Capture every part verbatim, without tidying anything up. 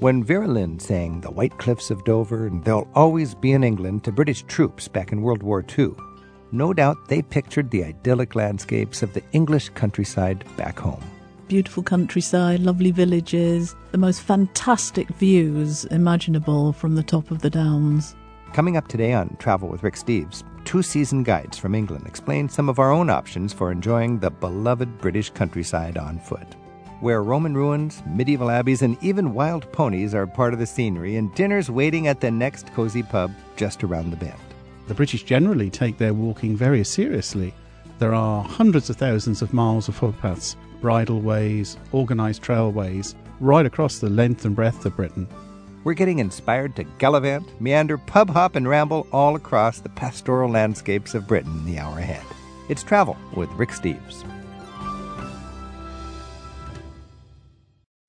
When Vera Lynn sang The White Cliffs of Dover and There'll Always Be an England to British troops back in World War Two, no doubt they pictured the idyllic landscapes of the English countryside back home. Beautiful countryside, lovely villages, the most fantastic views imaginable from the top of the Downs. Coming up today on Travel with Rick Steves, two season guides from England explain some of our own options for enjoying the beloved British countryside on foot, where Roman ruins, medieval abbeys, and even wild ponies are part of the scenery, and dinner's waiting at the next cozy pub just around the bend. The British generally take their walking very seriously. There are hundreds of thousands of miles of footpaths, bridleways, organised trailways, right across the length and breadth of Britain. We're getting inspired to gallivant, meander, pub hop, and ramble all across the pastoral landscapes of Britain in the hour ahead. It's Travel with Rick Steves.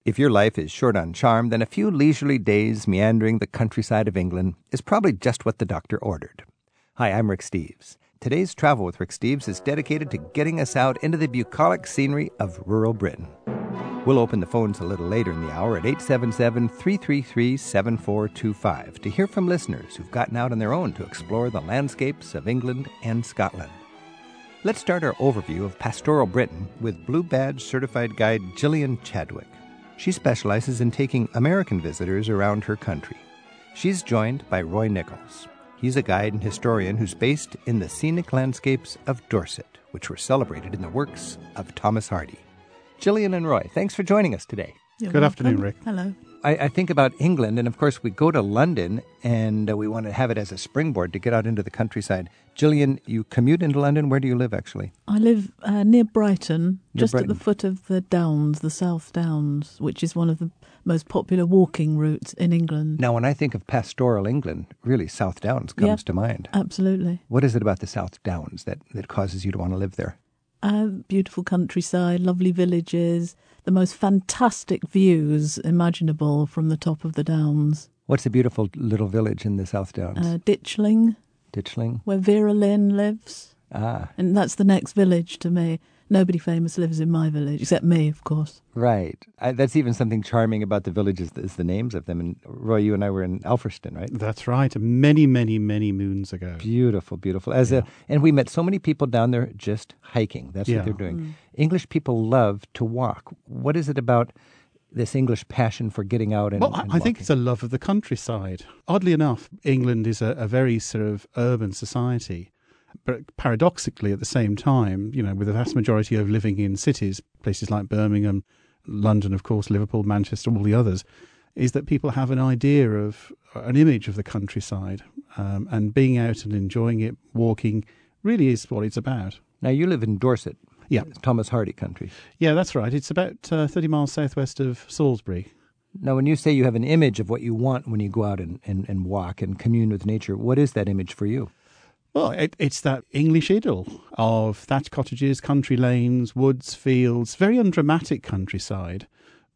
If your life is short on charm, then a few leisurely days meandering the countryside of England is probably just what the doctor ordered. Hi, I'm Rick Steves. Today's Travel with Rick Steves is dedicated to getting us out into the bucolic scenery of rural Britain. We'll open the phones a little later in the hour at eight seven seven, three three three, seven four two five to hear from listeners who've gotten out on their own to explore the landscapes of England and Scotland. Let's start our overview of pastoral Britain with Blue Badge certified guide Gillian Chadwick. She specializes in taking American visitors around her country. She's joined by Roy Nichols. He's a guide and historian who's based in the scenic landscapes of Dorset, which were celebrated in the works of Thomas Hardy. Gillian and Roy, thanks for joining us today. You're Good welcome. Afternoon, Rick. Hello. I, I think about England, and of course we go to London, and uh, we want to have it as a springboard to get out into the countryside. Gillian, you commute into London. Where do you live, actually? I live uh, near Brighton, near just Brighton. At the foot of the Downs, the South Downs, which is one of the most popular walking routes in England. Now, when I think of pastoral England, really South Downs comes yep, to mind. Absolutely. What is it about the South Downs that, that causes you to want to live there? Uh, beautiful countryside, lovely villages, the most fantastic views imaginable from the top of the Downs. What's a beautiful little village in the South Downs? Uh, Ditchling. Ditchling. Where Vera Lynn lives. Ah. And that's the next village to me. Nobody famous lives in my village, except me, of course. Right. I, that's even something charming about the villages is the names of them. And Roy, you and I were in Alfriston, right? That's right. Many, many, many moons ago. Beautiful, beautiful. As yeah. a, and we met so many people down there just hiking. That's yeah. what they're doing. Mm. English people love to walk. What is it about this English passion for getting out and Well, I, and I think it's a love of the countryside. Oddly enough, England is a, a very sort of urban society. But paradoxically, at the same time, you know, with the vast majority of living in cities, places like Birmingham, London, of course, Liverpool, Manchester, all the others, is that people have an idea of, an image of the countryside. Um, and being out and enjoying it, walking, really is what it's about. Now, you live in Dorset. Yeah. Thomas Hardy country. Yeah, that's right. It's about uh, thirty miles southwest of Salisbury. Now, when you say you have an image of what you want when you go out and, and, and walk and commune with nature, what is that image for you? Well, it, it's that English idyll of thatched cottages, country lanes, woods, fields, very undramatic countryside.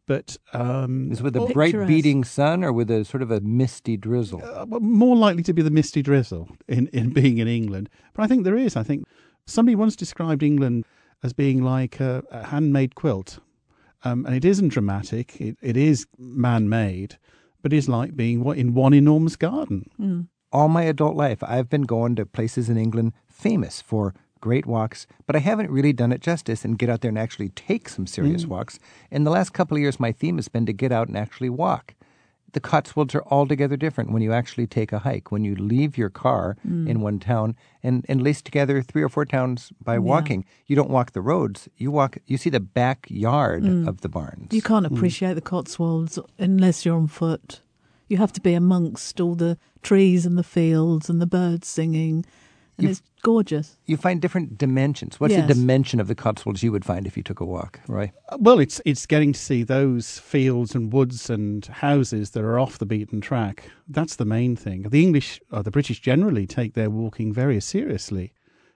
But um, is it with a bright beating sun or with a sort of a misty drizzle? Uh, more likely to be the misty drizzle in, in being in England. But I think there is. I think somebody once described England as being like a, a handmade quilt. Um, and it isn't dramatic. It, it is man-made, but it's like being in one enormous garden. Mm. All my adult life, I've been going to places in England famous for great walks, but I haven't really done it justice and get out there and actually take some serious mm. walks. In the last couple of years, my theme has been to get out and actually walk. The Cotswolds are altogether different when you actually take a hike, when you leave your car mm. in one town and, and lace together three or four towns by yeah. walking. You don't walk the roads. You walk. You see the backyard mm. of the barns. You can't appreciate mm. the Cotswolds unless you're on foot. You have to be amongst all the trees and the fields and the birds singing, and you, it's gorgeous. You find different dimensions. What's yes. the dimension of the Cotswolds you would find if you took a walk, Roy? Well, it's it's getting to see those fields and woods and houses that are off the beaten track. That's the main thing. The English, or the British generally, take their walking very seriously.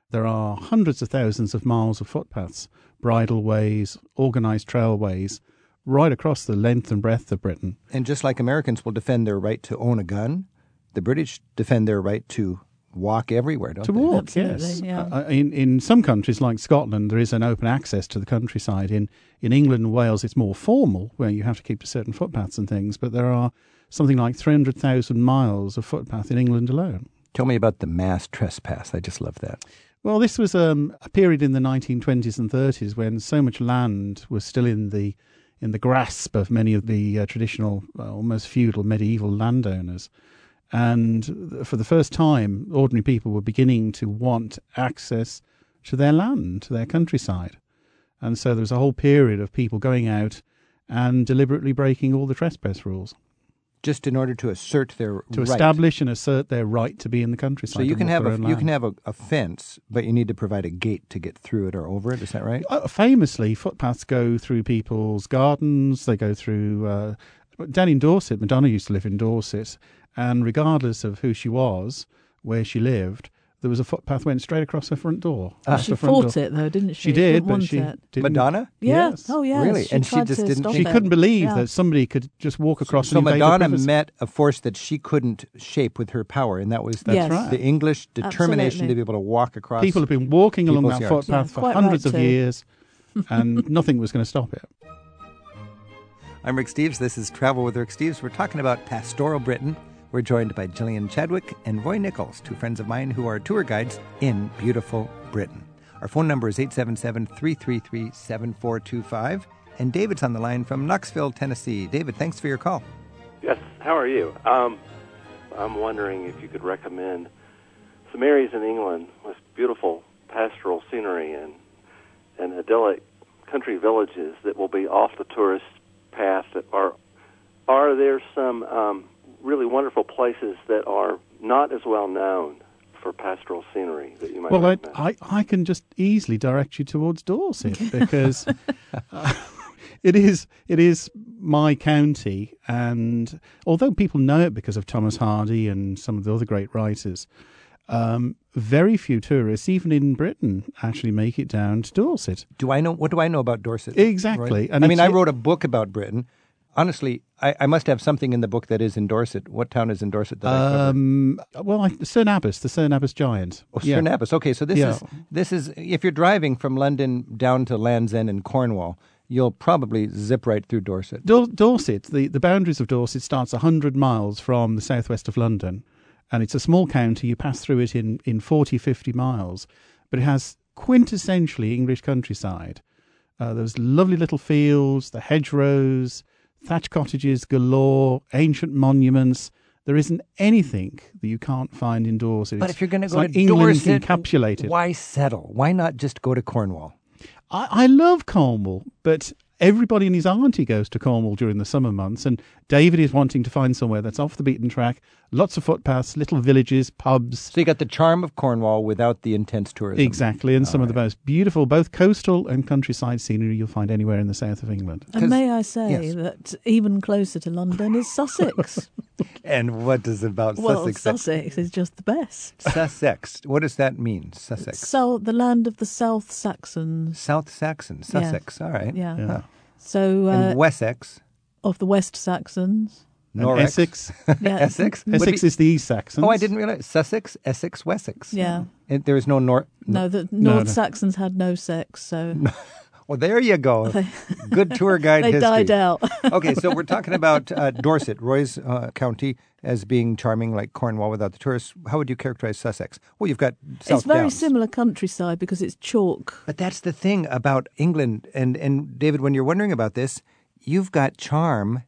There are hundreds of thousands of miles of footpaths, bridleways, organised trailways, right across the length and breadth of Britain. And just like Americans will defend their right to own a gun, the British defend their right to walk everywhere, don't to they? walk, Absolutely, yes. Yeah. Uh, in, in some countries, like Scotland, there is an open access to the countryside. In, in England and Wales, it's more formal, where you have to keep to certain footpaths and things, but there are something like three hundred thousand miles of footpath in England alone. Tell me about the mass trespass. I just love that. Well, this was um, a period in the nineteen twenties and thirties when so much land was still in the in the grasp of many of the uh, traditional, uh, almost feudal, medieval landowners. And for the first time, ordinary people were beginning to want access to their land, to their countryside. And so there was a whole period of people going out and deliberately breaking all the trespass rules. Just in order to assert their to right. establish and assert their right to be in the countryside. So you can have a you land. can have a, a fence, but you need to provide a gate to get through it or over it. Is that right? Uh, famously, footpaths go through people's gardens. They go through uh, down in Dorset. Madonna used to live in Dorset, and regardless of who she was, where she lived, there was a footpath went straight across her front door. Uh, she front fought door. it though, didn't she? She did, she but she it. didn't. Madonna? Yeah. Yes. Oh, yeah. Really? She and she just didn't. She it. couldn't believe yeah. that somebody could just walk across. So, so Madonna met a force that she couldn't shape with her power, and that was that's yes. right. the English determination Absolutely. to be able to walk across. People have been walking along that yards. footpath yeah, for hundreds right of too. years, and nothing was going to stop it. I'm Rick Steves. This is Travel with Rick Steves. We're talking about pastoral Britain. We're joined by Gillian Chadwick and Roy Nichols, two friends of mine who are tour guides in beautiful Britain. Our phone number is eight seven seven, three three three, seven four two five. And David's on the line from Knoxville, Tennessee. David, thanks for your call. Yes, how are you? Um, I'm wondering if you could recommend some areas in England with beautiful pastoral scenery and, and idyllic country villages that will be off the tourist path. That are, are there some... Um, really wonderful places that are not as well known for pastoral scenery that you might Well, I, I, I can just easily direct you towards Dorset because uh, it is it is my county, and although people know it because of Thomas Hardy and some of the other great writers, um, very few tourists, even in Britain, actually make it down to Dorset. Do I know what do I know about Dorset? Exactly. Right? And I mean, I wrote a book about Britain. Honestly, I, I must have something in the book that is in Dorset. What town is in Dorset that um, I covered? Well, I, Cerne Abbas, the Cerne Abbas Giant. Oh, Cerne yeah. Abbas. Okay, so this yeah. is this is if you're driving from London down to Land's End in Cornwall, you'll probably zip right through Dorset. Dor- Dorset, the, the boundaries of Dorset starts one hundred miles from the southwest of London, and it's a small county. You pass through it in, in forty, fifty miles, but it has quintessentially English countryside. Uh, there's lovely little fields, the hedgerows, thatch cottages galore, ancient monuments. There isn't anything that you can't find in Dorset. But if you're going to go like to England Dorset, encapsulated. Why settle? Why not just go to Cornwall? I, I love Cornwall, but everybody and his auntie goes to Cornwall during the summer months, and David is wanting to find somewhere that's off the beaten track, lots of footpaths, little villages, pubs. So you got the charm of Cornwall without the intense tourism. Exactly, and All some right. of the most beautiful, both coastal and countryside scenery you'll find anywhere in the south of England. And may I say yes. that even closer to London is Sussex. And what does it about well, Sussex? Well, Sussex is just the best. Sussex. What does that mean, Sussex? So the land of the South Saxons. South Saxons, Sussex. Yes. All right. Yeah. yeah. Huh. So uh, and Wessex. Of the West Saxons. North Essex. Yeah. Essex. Essex is the East Saxons. Oh, I didn't realize. Sussex, Essex, Wessex. Yeah. And there is no North. No, the North no, no. Saxons had no sex, so. Well, there you go. Good tour guide they history. They died out. Okay, so we're talking about uh, Dorset, Roy's uh, county, as being charming like Cornwall without the tourists. How would you characterize Sussex? Well, you've got South It's very Downs. Similar countryside because it's chalk. But that's the thing about England. And, and David, when you're wondering about this, you've got charm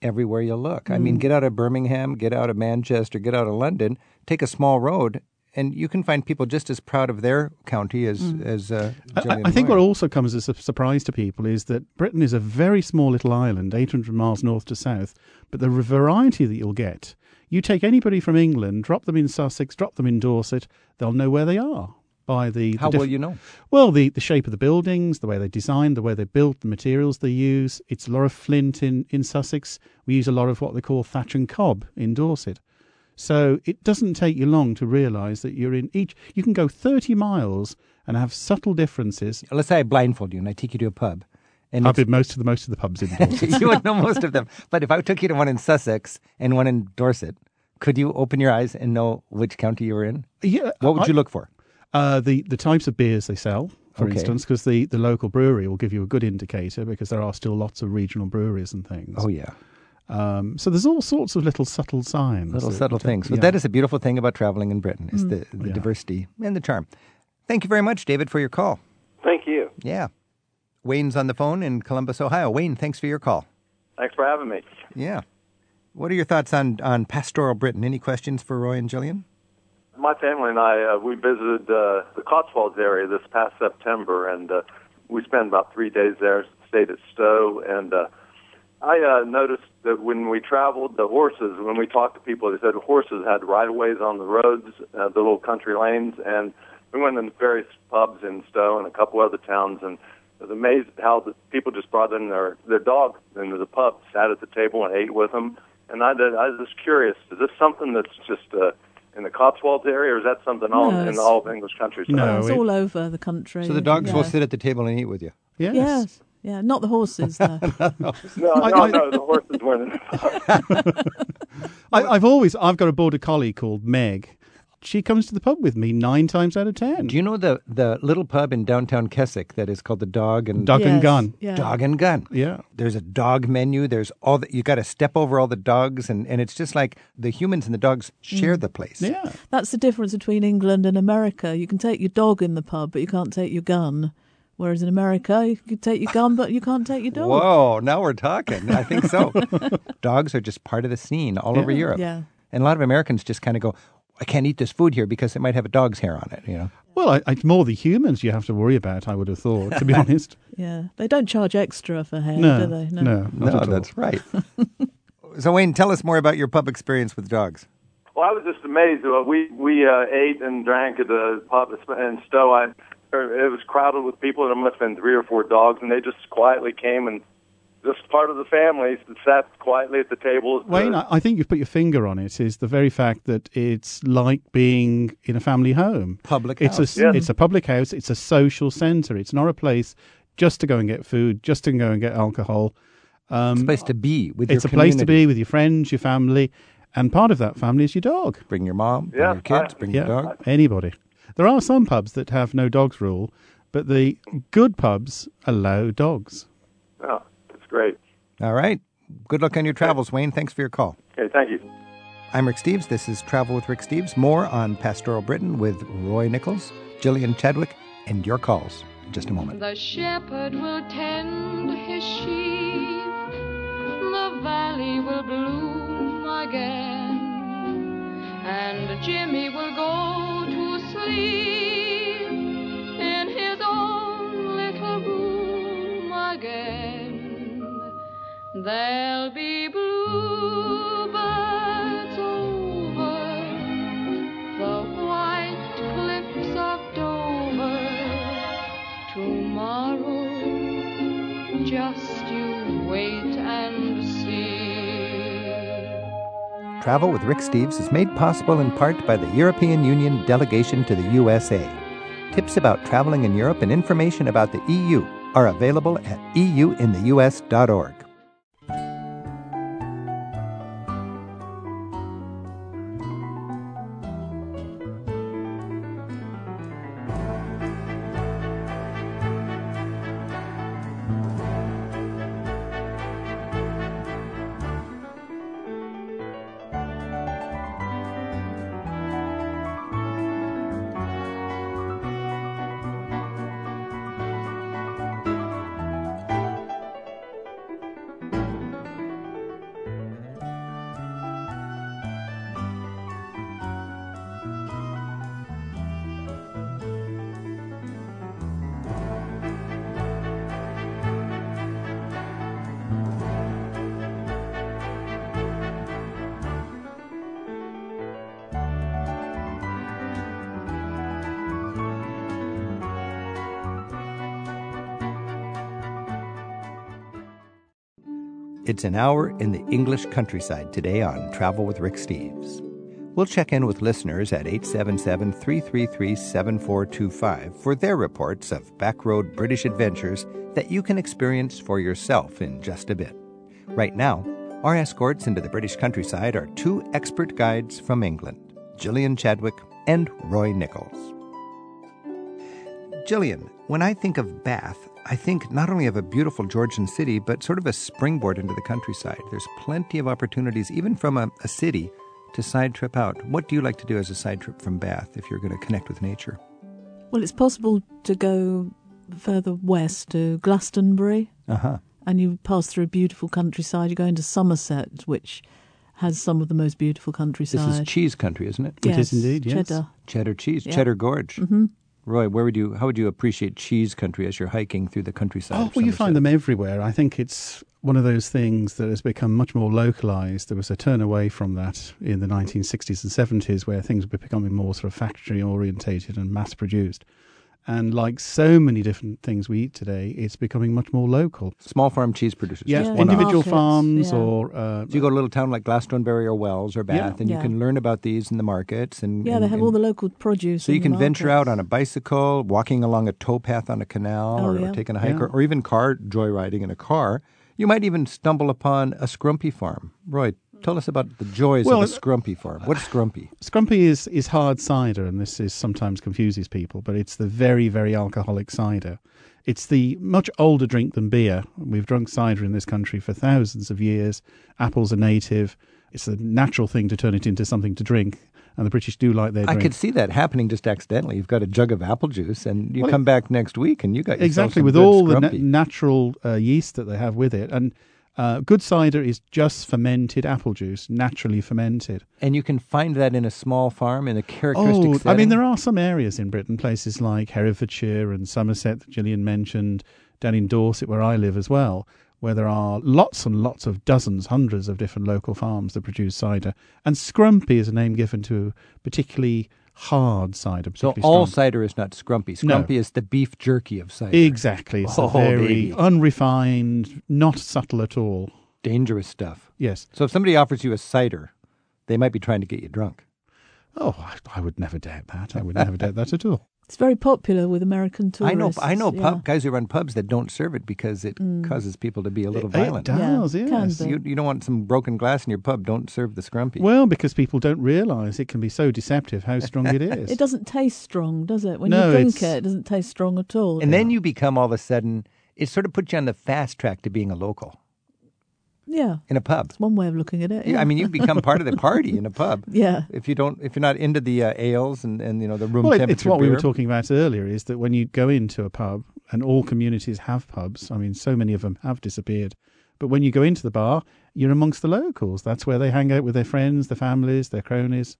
everywhere you look. Mm. I mean, get out of Birmingham, get out of Manchester, get out of London, take a small road, and you can find people just as proud of their county as... Mm. as uh, I, I think what also comes as a surprise to people is that Britain is a very small little island, eight hundred miles north to south, but the variety that you'll get, you take anybody from England, drop them in Sussex, drop them in Dorset, they'll know where they are. By the, the How diff- will you know? Well, the, the shape of the buildings, the way they're designed, the way they build, the materials they use. It's a lot of flint in, in Sussex. We use a lot of what they call thatch and cob in Dorset. So it doesn't take you long to realise that you're in each... You can go thirty miles and have subtle differences. Let's say I blindfold you and I take you to a pub. And I've been most to the most of the pubs in Dorset. You would know most of them. But if I took you to one in Sussex and one in Dorset, could you open your eyes and know which county you were in? Yeah. What would I, you look for? Uh, the, the types of beers they sell, for okay. instance, because the, the local brewery will give you a good indicator because there are still lots of regional breweries and things. Oh, yeah. Um, so there's all sorts of little subtle signs. Little that, subtle things. But yeah. that is a beautiful thing about traveling in Britain is mm. the, the yeah. diversity and the charm. Thank you very much, David, for your call. Thank you. Yeah. Wayne's on the phone in Columbus, Ohio. Wayne, thanks for your call. Thanks for having me. Yeah. What are your thoughts on, on pastoral Britain? Any questions for Roy and Gillian? My family and I, uh, we visited uh, the Cotswolds area this past September, and uh, we spent about three days there, stayed at Stowe, and uh, I uh, noticed that when we traveled, the horses, when we talked to people, they said horses had right-of-ways on the roads, uh, the little country lanes, and we went in various pubs in Stowe and a couple other towns, and I was amazed how the people just brought in their, their dogs into the pub, sat at the table and ate with them. And I, did, I was just curious, is this something that's just uh, in the Cotswolds area, or is that something all no, in all of English countryside? No, it's all over the country. So the dogs yeah. will sit at the table and eat with you? Yes. Yes. Yeah, not the horses, though. no, no, no, no, the horses weren't in the pub. I, I've always, I've got a border collie called Meg. She comes to the pub with me nine times out of ten. Do you know the, the little pub in downtown Keswick that is called the Dog and Dog yes, and Gun? Yeah. Dog and Gun. Yeah. There's a dog menu. There's all the, you got to step over all the dogs, and, and it's just like the humans and the dogs share mm. the place. Yeah. That's the difference between England and America. You can take your dog in the pub, but you can't take your gun. Whereas in America, you can take your gun, but you can't take your dog. Whoa, now we're talking. I think so. Dogs are just part of the scene all yeah. over Europe. Yeah. And a lot of Americans just kind of go, I can't eat this food here because it might have a dog's hair on it, you know. Well, I, I, more the humans you have to worry about, I would have thought, to be honest. Yeah. They don't charge extra for hair, no, do they? No, no, no that's right. So, Wayne, tell us more about your pub experience with dogs. Well, I was just amazed. We we uh, ate and drank at the pub in Stowe. I, it was crowded with people. There must have been three or four dogs, and they just quietly came and just part of the family that sat quietly at the table. Wayne, I think you've put your finger on it, is the very fact that it's like being in a family home. Public house. It's a, yes. it's a public house. It's a social centre. It's not a place just to go and get food, just to go and get alcohol. Um, it's a place to be with your It's a community. place to be with your friends, your family, and part of that family is your dog. Bring your mom, yeah, bring your kids, I, bring yeah, your dog. Anybody. There are some pubs that have no dogs rule, but the good pubs allow dogs. Oh. Great. All right. Good luck on your travels, Wayne. Thanks for your call. Okay, thank you. I'm Rick Steves. This is Travel with Rick Steves. More on Pastoral Britain with Roy Nichols, Gillian Chadwick, and your calls in just a moment. The shepherd will tend his sheep. The valley will bloom again. And Jimmy will go to sleep in his own little room again. There'll be bluebirds over the white cliffs of Dover. Tomorrow, just you wait and see. Travel with Rick Steves is made possible in part by the European Union delegation to the U S A. Tips about traveling in Europe and information about the E U are available at e u in the u s dot org. It's an hour in the English countryside today on Travel with Rick Steves. We'll check in with listeners at eight seven seven, three three three, seven four two five for their reports of backroad British adventures that you can experience for yourself in just a bit. Right now, Our escorts into the British countryside are two expert guides from England, Gillian Chadwick and Roy Nichols. Gillian, when I think of Bath, I think not only of a beautiful Georgian city, but sort of a springboard into the countryside. There's plenty of opportunities, even from a, a city, to side trip out. What do you like to do as a side trip from Bath if you're going to connect with nature? Well, it's possible to go further west to Glastonbury, uh-huh. and you pass through a beautiful countryside. You go into Somerset, which has some of the most beautiful countryside. This is cheese country, isn't it? Yes, it is indeed, yes. Cheddar. Cheddar cheese, yeah. Cheddar Gorge. Mm-hmm. Roy, where would you? How would you appreciate cheese country as you're hiking through the countryside? Oh, well, you find them everywhere. I think it's one of those things that has become much more localised. There was a turn away from that in the nineteen sixties and seventies where things were becoming more sort of factory-orientated and mass-produced. And like so many different things we eat today, it's becoming much more local. Small farm cheese producers. Yes, yeah, individual markets, farms. Yeah. or uh, So you go to a little town like Glastonbury or Wells or Bath, yeah. and yeah. you can learn about these in the markets. And Yeah, and, they have and, all the local produce. So you can venture out on a bicycle, walking along a towpath on a canal, oh, or, yeah. or taking a hike, yeah. or, or even car joyriding in a car. You might even stumble upon a scrumpy farm. Roy, tell us about the joys well, of a scrumpy farm. What's scrumpy? Scrumpy is, is hard cider, and this is sometimes confuses people, but it's the very, very alcoholic cider. It's the much older drink than beer. We've drunk cider in this country for thousands of years. Apples are native. It's a natural thing to turn it into something to drink, and the British do like their drink. I could see that happening just accidentally. You've got a jug of apple juice, and you well, come it, back next week, and you got yourself exactly with all scrumpy. the na- natural uh, yeast that they have with it, and Uh, good cider is just fermented apple juice, naturally fermented. And you can find that in a small farm in a characteristic oh, setting? I mean, there are some areas in Britain, places like Herefordshire and Somerset that Gillian mentioned, down in Dorset where I live as well, where there are lots and lots of dozens, hundreds of different local farms that produce cider. And scrumpy is a name given to particularly hard cider. Particularly so all strong. Cider is not scrumpy. Scrumpy no. is the beef jerky of cider. Exactly. It's oh, very baby. unrefined, not subtle at all. Dangerous stuff. Yes. So if somebody offers you a cider, they might be trying to get you drunk. Oh, I, I would never doubt that. I would never doubt that at all. It's very popular with American tourists. I know, I know yeah. pub, guys who run pubs that don't serve it because it mm. causes people to be a little it, violent. It does, yeah. yes. You, you don't want some broken glass in your pub. Don't serve the scrumpy. Well, because people don't realise it can be so deceptive how strong it is. It doesn't taste strong, does it? When no, you drink it, it doesn't taste strong at all. And yeah. then you become all of a sudden, it sort of puts you on the fast track to being a local. Yeah. In a pub. It's one way of looking at it. Yeah, yeah I mean, you become part of the party in a pub. Yeah. If you don't, if you're not into the uh, ales and, and, you know, the room well, temperature Well, it's what beer. we were talking about earlier is that when you go into a pub, and all communities have pubs, I mean, so many of them have disappeared, but when you go into the bar, you're amongst the locals. That's where they hang out with their friends, their families, their cronies,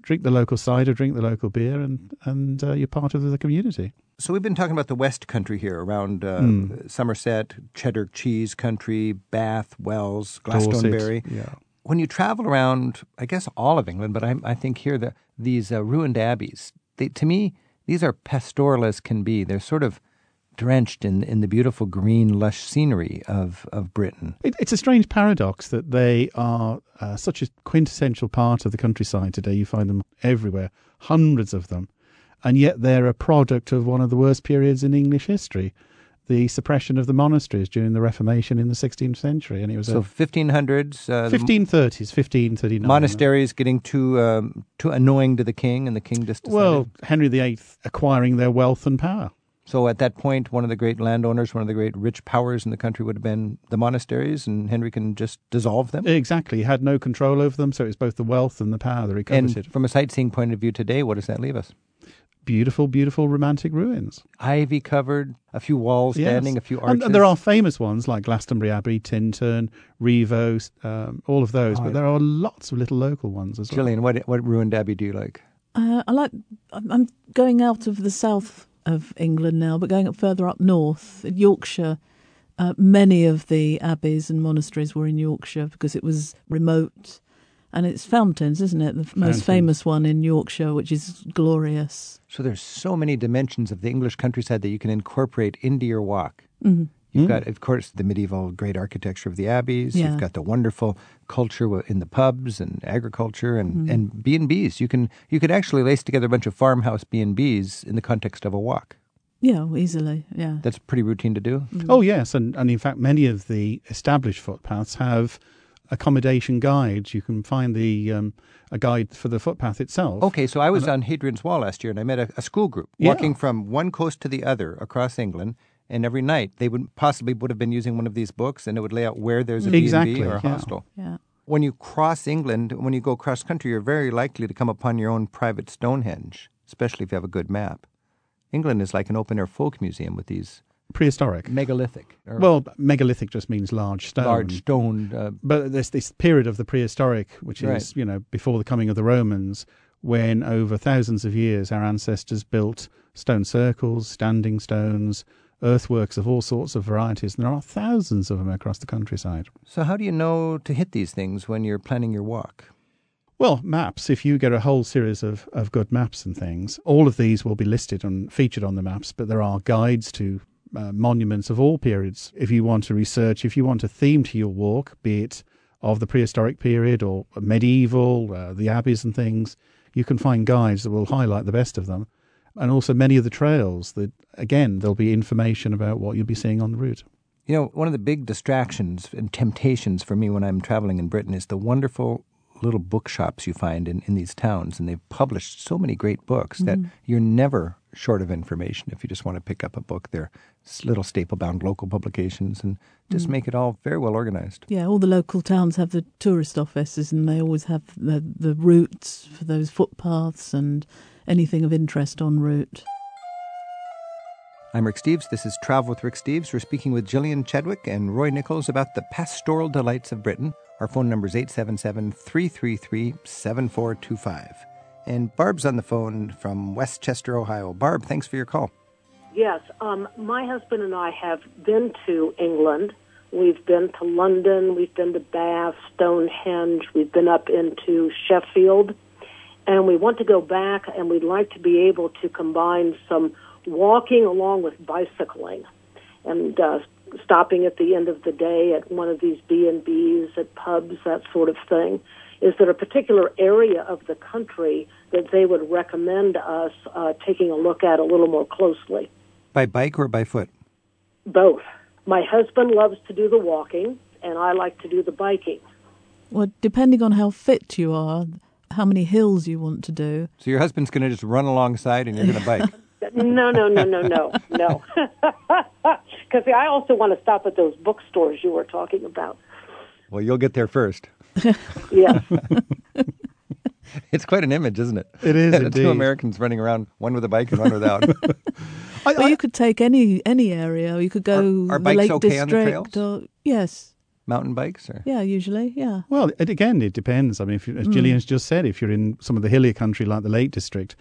drink the local cider, drink the local beer, and, and uh, you're part of the community. So we've been talking about the West Country here, around uh, mm. Somerset, Cheddar Cheese Country, Bath, Wells, Glastonbury. Dorset, yeah. When you travel around, I guess all of England, but I, I think here the, these uh, ruined abbeys, they, to me, these are pastoral as can be. They're sort of drenched in, in the beautiful green, lush scenery of, of Britain. It, it's a strange paradox that they are uh, such a quintessential part of the countryside today. You find them everywhere, hundreds of them. And yet they're a product of one of the worst periods in English history, the suppression of the monasteries during the Reformation in the sixteenth century. And it was so fifteen hundreds, uh, fifteen thirties, fifteen thirty-nine. Monasteries getting too um, too annoying to the king, and the king just decided. Well, Henry the eighth acquiring their wealth and power. So at that point, one of the great landowners, one of the great rich powers in the country would have been the monasteries, and Henry can just dissolve them? Exactly. He had no control over them, so it's both the wealth and the power that he coveted. And from a sightseeing point of view today, what does that leave us? Beautiful, beautiful romantic ruins. Ivy covered, a few walls standing, yes. a few arches. And, and there are famous ones like Glastonbury Abbey, Tintern, Revo, um, all of those. Oh, but there are lots of little local ones as well. Gillian, what, what ruined abbey do you like? Uh, I like, I'm going out of the south of England now, but going up further up north, in Yorkshire. Uh, many of the abbeys and monasteries were in Yorkshire because it was remote. And it's fountains, isn't it? The f- most famous one in Yorkshire, which is glorious. So there's so many dimensions of the English countryside that you can incorporate into your walk. Mm-hmm. You've mm. got, of course, the medieval great architecture of the abbeys. Yeah. You've got the wonderful culture in the pubs and agriculture and, mm. and B and B's. You can you could actually lace together a bunch of farmhouse B and B's in the context of a walk. Yeah, well, easily, yeah. That's pretty routine to do. Mm. Oh, yes, and, and in fact, many of the established footpaths have accommodation guides. You can find the um, a guide for the footpath itself. Okay, so I was and, on Hadrian's Wall last year, and I met a, a school group yeah. walking from one coast to the other across England. And every night they would possibly would have been using one of these books, and it would lay out where there's a exactly, B and B or a yeah. hostel. Yeah. When you cross England, when you go cross country, you're very likely to come upon your own private Stonehenge, especially if you have a good map. England is like an open-air folk museum with these... Prehistoric. Megalithic. Well, megalithic just means large stone. Large stone. Uh, but there's this period of the prehistoric, which right. is, you know, before the coming of the Romans, when over thousands of years our ancestors built stone circles, standing stones, earthworks of all sorts of varieties, and there are thousands of them across the countryside. So how do you know to hit these things when you're planning your walk? Well, maps. If you get a whole series of, of good maps and things, all of these will be listed and featured on the maps, but there are guides to uh, monuments of all periods. If you want to research, if you want a theme to your walk, be it of the prehistoric period or medieval, uh, the abbeys and things, you can find guides that will highlight the best of them. And also many of the trails that, again, there'll be information about what you'll be seeing on the route. You know, one of the big distractions and temptations for me when I'm traveling in Britain is the wonderful little bookshops you find in, in these towns. And they've published so many great books mm-hmm. that you're never short of information if you just want to pick up a book. They're little staple-bound local publications and just mm-hmm. make it all very well organized. Yeah, all the local towns have the tourist offices, and they always have the, the routes for those footpaths and anything of interest en route. I'm Rick Steves. This is Travel with Rick Steves. We're speaking with Gillian Chadwick and Roy Nichols about the pastoral delights of Britain. Our phone number is eight seven seven, three three three, seven four two five. And Barb's on the phone from West Chester, Ohio. Barb, thanks for your call. Yes. Um, my husband and I have been to England. We've been to London. We've been to Bath, Stonehenge. We've been up into Sheffield. And we want to go back, and we'd like to be able to combine some walking along with bicycling and uh, stopping at the end of the day at one of these B and Bs, at pubs, that sort of thing. Is there a particular area of the country that they would recommend us uh, taking a look at a little more closely? By bike or by foot? Both. My husband loves to do the walking, and I like to do the biking. Well, depending on how fit you are... how many hills you want to do. So your husband's going to just run alongside and you're going to bike. no, no, no, no, no, no. Because I also want to stop at those bookstores you were talking about. Well, you'll get there first. Yes. It's quite an image, isn't it? It is, indeed. Two Americans running around, one with a bike and one without. I, well, I, you could take any any area. You could go are, are the Lake okay District. Are bikes okay on the trails? Or, yes. Mountain bikes? Or? Yeah, usually, yeah. Well, it, again, it depends. I mean, if, as mm. Gillian's just said, if you're in some of the hillier country like the Lake District,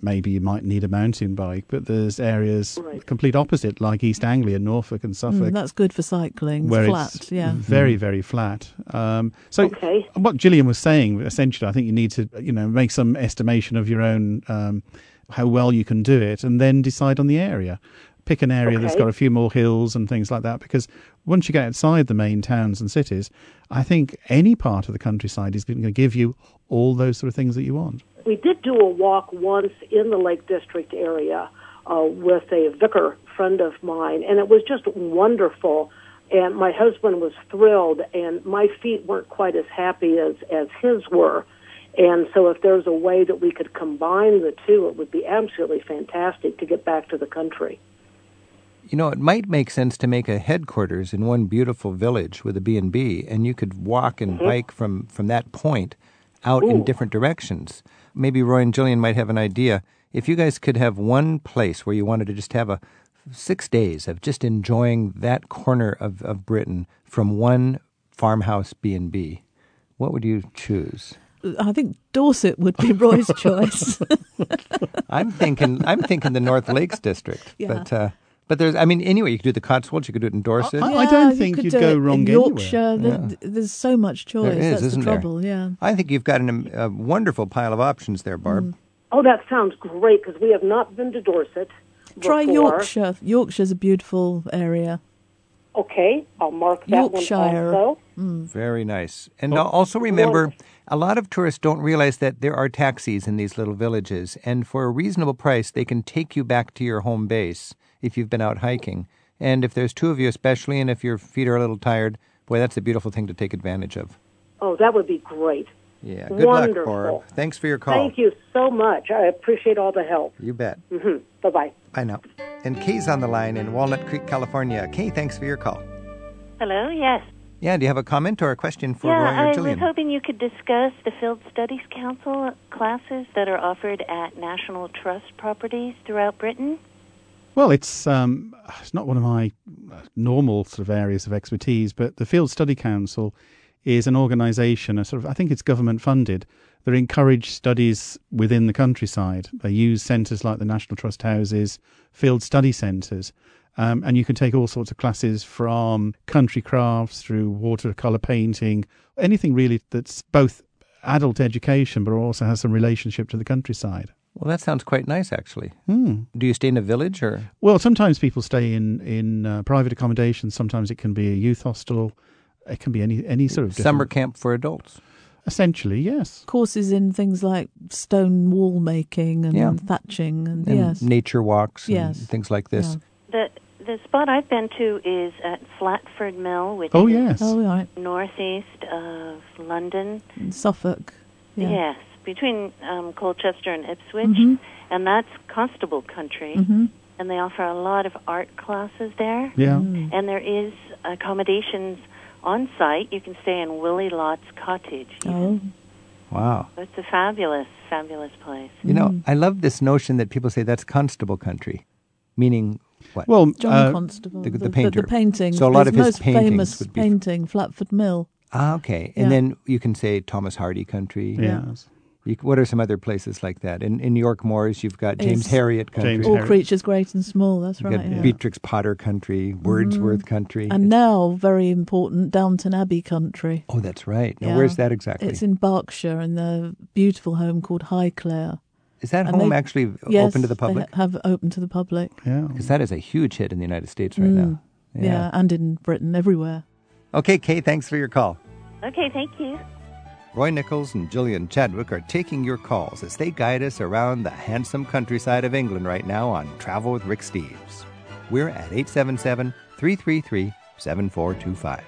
maybe you might need a mountain bike, but there's areas right. complete opposite, like East Anglia, Norfolk and Suffolk. Mm, that's good for cycling. Where flat, it's yeah. very, very flat. Um, so okay. what Gillian was saying, essentially, I think you need to, you know, make some estimation of your own, um, how well you can do it, and then decide on the area. Pick an area okay. that's got a few more hills and things like that, because once you get outside the main towns and cities, I think any part of the countryside is going to give you all those sort of things that you want. We did do a walk once in the Lake District area uh, with a vicar friend of mine, and it was just wonderful. And my husband was thrilled, and my feet weren't quite as happy as, as his were. And so if there's a way that we could combine the two, it would be absolutely fantastic to get back to the country. You know, it might make sense to make a headquarters in one beautiful village with a B and B, and you could walk and mm-hmm. bike from, from that point out Ooh. in different directions. Maybe Roy and Gillian might have an idea. If you guys could have one place where you wanted to just have a six days of just enjoying that corner of, of Britain from one farmhouse B and B, what would you choose? I think Dorset would be Roy's choice. I'm thinking I'm thinking the North Lakes district, yeah. but... Uh, But there's, I mean, anyway, you could do the Cotswolds, you could do it in Dorset. I, I don't yeah, think you you'd go wrong in Yorkshire, anywhere. Yorkshire, yeah. there's so much choice. There is, That's isn't the trouble, there? Yeah. I think you've got an, a wonderful pile of options there, Barb. Mm. Oh, that sounds great, because we have not been to Dorset before. Try Yorkshire. Yorkshire's a beautiful area. Okay, I'll mark that Yorkshire. one also. Mm. Very nice. And oh. also remember, a lot of tourists don't realize that there are taxis in these little villages, and for a reasonable price, they can take you back to your home base if you've been out hiking. And if there's two of you especially, and if your feet are a little tired, boy, that's a beautiful thing to take advantage of. Oh, that would be great. Yeah, good Wonderful. Luck, Cora. Thanks for your call. Thank you so much. I appreciate all the help. You bet. Mm-hmm. Bye-bye. Bye now. And Kay's on the line in Walnut Creek, California. Kay, thanks for your call. Hello, yes. Yeah, do you have a comment or a question for yeah, Roy or Gillian? Yeah, I was hoping you could discuss the Field Studies Council classes that are offered at National Trust properties throughout Britain. Well, it's um, it's not one of my normal sort of areas of expertise, but the Field Study Council is an organisation, a sort of, I think it's government funded, that encourage studies within the countryside. They use centres like the National Trust houses, field study centres, um, and you can take all sorts of classes from country crafts through watercolour painting, anything really that's both adult education but also has some relationship to the countryside. Well, that sounds quite nice, actually. Mm. Do you stay in a village? or? Well, sometimes people stay in, in uh, private accommodation. Sometimes it can be a youth hostel. It can be any any sort of summer camp for adults. Essentially, yes. Courses in things like stone wall making and yeah. thatching and, and yes. nature walks and yes. things like this. Yeah. The the spot I've been to is at Flatford Mill, which oh, yes. is oh, right. northeast of London. In Suffolk. Yeah. Yes, between um, Colchester and Ipswich. Mm-hmm. And that's Constable Country. Mm-hmm. And they offer a lot of art classes there. Yeah. Mm. And there is accommodations on site. You can stay in Willie Lott's cottage. Oh, wow! It's a fabulous, fabulous place. You know, mm. I love this notion that people say that's Constable Country, meaning what? Well, John uh, Constable, the, the, the painter, the, the painting. So a lot His of his most paintings famous would be painting, Flatford Mill. Ah, okay, and yeah. then you can say Thomas Hardy Country. Yeah. Yes. You, what are some other places like that? In in York Moors, you've got James it's Herriot Country. James All Herriot. Creatures Great and Small, that's you've right. Got yeah. Beatrix Potter Country, Wordsworth mm. Country. And it's, now, very important, Downton Abbey Country. Oh, that's right. Now, yeah. where's that exactly? It's in Berkshire, in the beautiful home called Highclere. Is that and home they, actually yes, open to the public? Yes, ha- have open to the public. Yeah. Because that is a huge hit in the United States right mm. now. Yeah. yeah, and in Britain, everywhere. Okay, Kay, thanks for your call. Okay, thank you. Roy Nichols and Gillian Chadwick are taking your calls as they guide us around the handsome countryside of England right now on Travel with Rick Steves. We're at eight seven seven, three three three, seven four two five.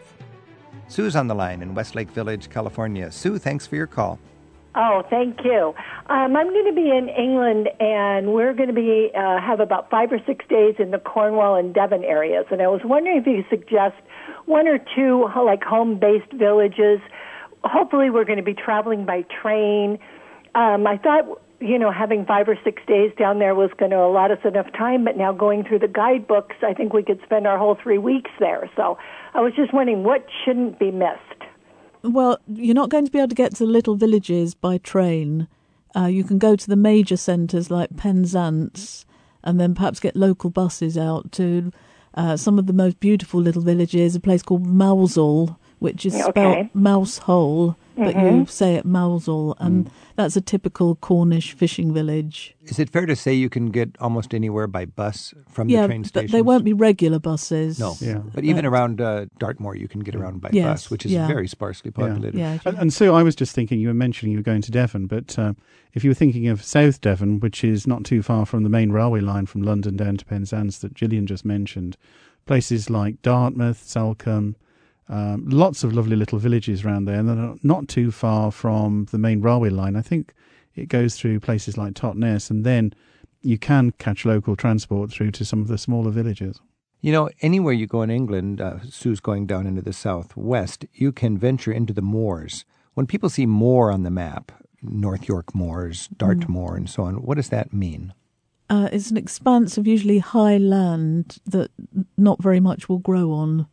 Sue's on the line in Westlake Village, California. Sue, thanks for your call. Oh, thank you. Um, I'm going to be in England, and we're going to be uh, have about five or six days in the Cornwall and Devon areas. And I was wondering if you could suggest one or two like home-based villages. Hopefully we're going to be traveling by train. Um, I thought, you know, having five or six days down there was going to allot us enough time, but now going through the guidebooks, I think we could spend our whole three weeks there. So I was just wondering what shouldn't be missed. Well, you're not going to be able to get to the little villages by train. Uh, you can go to the major centres like Penzance and then perhaps get local buses out to uh, some of the most beautiful little villages, a place called Mousel, which is spelled okay. mouse hole, but mm-hmm. you say it Mousel, and mm. that's a typical Cornish fishing village. Is it fair to say you can get almost anywhere by bus from yeah, the train station? Yeah, but they won't be regular buses. No, yeah. but even uh, around uh, Dartmoor you can get around by yes, bus, which is yeah. very sparsely populated. Yeah. Yeah, and, and so I was just thinking, you were mentioning you were going to Devon, but uh, if you were thinking of South Devon, which is not too far from the main railway line from London down to Penzance that Gillian just mentioned, places like Dartmouth, Salcombe, Um, lots of lovely little villages around there, and they're not too far from the main railway line. I think it goes through places like Totnes, and then you can catch local transport through to some of the smaller villages. You know, anywhere you go in England, uh, Sue's going down into the southwest, you can venture into the moors. When people see moor on the map, North York Moors, Dartmoor, mm. and so on, what does that mean? Uh, it's an expanse of usually high land that not very much will grow on.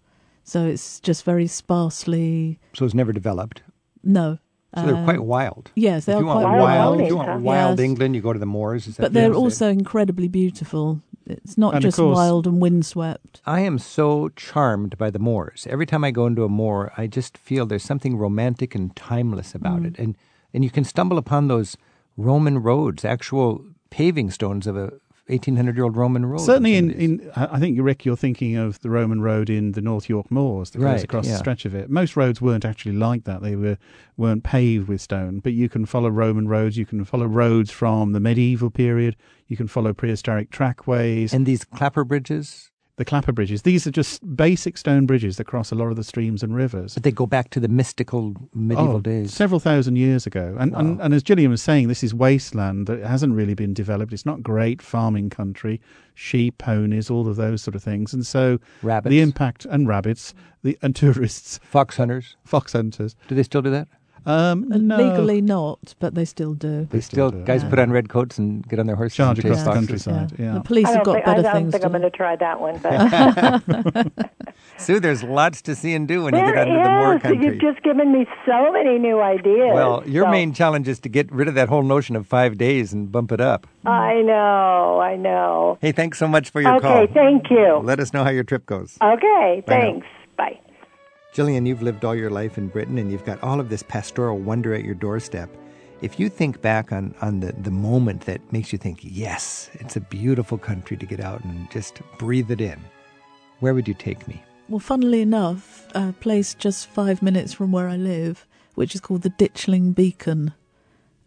So it's just very sparsely. So it's never developed? No. So they're uh, quite wild. Yes, they if are quite wild. wild if you want wild yes. England, you go to the moors. Is that but they're also incredibly beautiful. It's not and just course, wild and windswept. I am so charmed by the moors. Every time I go into a moor, I just feel there's something romantic and timeless about mm. it. And and you can stumble upon those Roman roads, actual paving stones of a eighteen hundred-year-old Roman road. Certainly, in, in I think, Rick, you're thinking of the Roman road in the North York Moors that right, goes across yeah. the stretch of it. Most roads weren't actually like that. They were, weren't paved with stone, but you can follow Roman roads. You can follow roads from the medieval period. You can follow prehistoric trackways. And these clapper bridges? the clapper bridges. These are just basic stone bridges that cross a lot of the streams and rivers. But they go back to the mystical medieval oh, days. Several thousand years ago. And, wow. and and as Gillian was saying, this is wasteland that hasn't really been developed. It's not great farming country, sheep, ponies, all of those sort of things. And so rabbits. the impact, and rabbits, the and tourists. Fox hunters. Fox hunters. Do they still do that? Um, no. Legally not, but they still do. They, they still, still do. Guys yeah. put on red coats and get on their horses. Charge across the countryside. Yeah. Yeah. The police have got think, better things. I don't things think to I'm going to try that one. But. Sue, there's lots to see and do when there you get out into the moor country. You've just given me so many new ideas. Well, your so. main challenge is to get rid of that whole notion of five days and bump it up. I know, I know. Hey, thanks so much for your okay, call. Okay, thank you. Let us know how your trip goes. Okay, Bye thanks. Now. Bye. Gillian, you've lived all your life in Britain and you've got all of this pastoral wonder at your doorstep. If you think back on, on the, the moment that makes you think, yes, it's a beautiful country to get out and just breathe it in, where would you take me? Well, funnily enough, a place just five minutes from where I live, which is called the Ditchling Beacon.